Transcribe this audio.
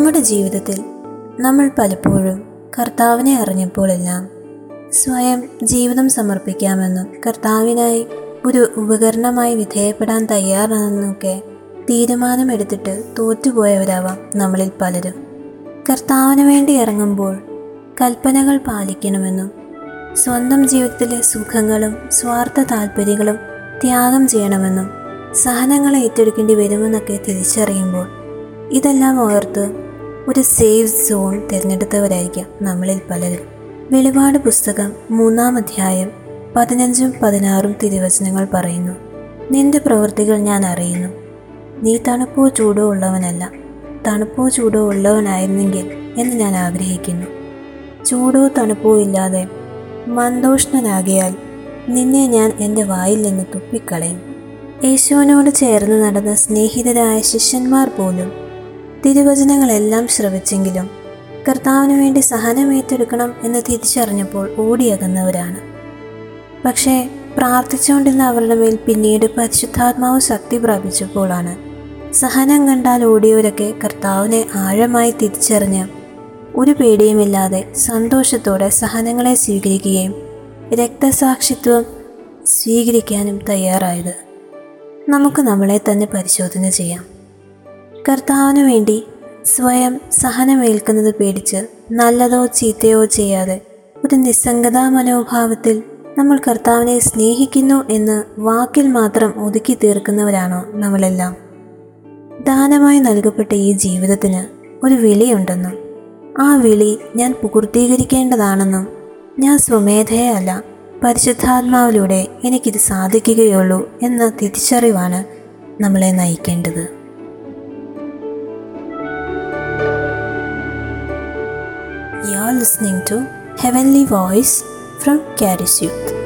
നമ്മുടെ ജീവിതത്തിൽ നമ്മൾ പലപ്പോഴും കർത്താവിനെ അറിഞ്ഞപ്പോഴെല്ലാം സ്വയം ജീവിതം സമർപ്പിക്കാമെന്നും കർത്താവിനായി ഒരു ഉപകരണമായി വിധേയപ്പെടാൻ തയ്യാറാണെന്നൊക്കെ തീരുമാനമെടുത്തിട്ട് തോറ്റുപോയവരാവാം നമ്മളിൽ പലരും. കർത്താവിന് വേണ്ടി ഇറങ്ങുമ്പോൾ കൽപ്പനകൾ പാലിക്കണമെന്നും സ്വന്തം ജീവിതത്തിലെ സുഖങ്ങളും സ്വാർത്ഥ താല്പര്യങ്ങളും ത്യാഗം ചെയ്യണമെന്നും സഹനങ്ങൾ ഏറ്റെടുക്കേണ്ടി വരുമെന്നൊക്കെ തിരിച്ചറിയുമ്പോൾ ഇതെല്ലാം ഓർത്ത് ഒരു സേഫ് സോൺ തിരഞ്ഞെടുത്തവരായിരിക്കാം നമ്മളിൽ പലരും. വെളിപാട് പുസ്തകം 3-ാം അധ്യായം 15-ഉം 16-ഉം തിരുവചനങ്ങൾ പറയുന്നു, നിന്റെ പ്രവൃത്തികൾ ഞാൻ അറിയുന്നു, നീ തണുപ്പോ ചൂടോ ഉള്ളവനല്ല, തണുപ്പോ ചൂടോ ഉള്ളവനായിരുന്നെങ്കിൽ എന്ന് ഞാൻ ആഗ്രഹിക്കുന്നു. ചൂടോ തണുപ്പോ ഇല്ലാതെ മന്ദോഷ്ണനാകിയാൽ നിന്നെ ഞാൻ എൻ്റെ വായിൽ നിന്ന് തുപ്പിക്കളയും. യേശുവിനോട് ചേർന്ന് നടന്ന സ്നേഹിതരായ ശിഷ്യന്മാർ പോലും തിരുവചനങ്ങളെല്ലാം ശ്രവിച്ചെങ്കിലും കർത്താവിന് വേണ്ടി സഹനമേറ്റെടുക്കണം എന്ന് തിരിച്ചറിഞ്ഞപ്പോൾ ഓടിയകന്നവരാണ്. പക്ഷേ പ്രാർത്ഥിച്ചുകൊണ്ടിരുന്ന അവരുടെ മേൽ പിന്നീട് പരിശുദ്ധാത്മാവ് ശക്തി പ്രാപിച്ചപ്പോഴാണ് സഹനം കണ്ടാൽ ഓടിയവരൊക്കെ കർത്താവിനെ ആഴമായി തിരിച്ചറിഞ്ഞ് ഒരു പേടിയുമില്ലാതെ സന്തോഷത്തോടെ സഹനങ്ങളെ സ്വീകരിക്കുകയും രക്തസാക്ഷിത്വം സ്വീകരിക്കാനും തയ്യാറായത്. നമുക്ക് നമ്മളെ തന്നെ പരിശോധന ചെയ്യാം. കർത്താവിന് വേണ്ടി സ്വയം സഹനമേൽക്കുന്നത് പേടിച്ച് നല്ലതോ ചീത്തയോ ചെയ്യാതെ ഒരു നിസ്സംഗതാ മനോഭാവത്തിൽ നമ്മൾ കർത്താവിനെ സ്നേഹിക്കുന്നു എന്ന് വാക്കിൽ മാത്രം ഒതുക്കി തീർക്കുന്നവരാണോ നമ്മളെല്ലാം? ദാനമായി നൽകപ്പെട്ട ഈ ജീവിതത്തിന് ഒരു വിളിയുണ്ടെന്നും ആ വിളി ഞാൻ പൂർത്തീകരിക്കേണ്ടതാണെന്നും ഞാൻ സ്വമേധയല്ല പരിശുദ്ധാത്മാവിലൂടെ എനിക്കിത് സാധിക്കുകയുള്ളൂ എന്ന തിരിച്ചറിവാണ് നമ്മളെ നയിക്കേണ്ടത്. You are listening to Heavenly Voice from Carisute.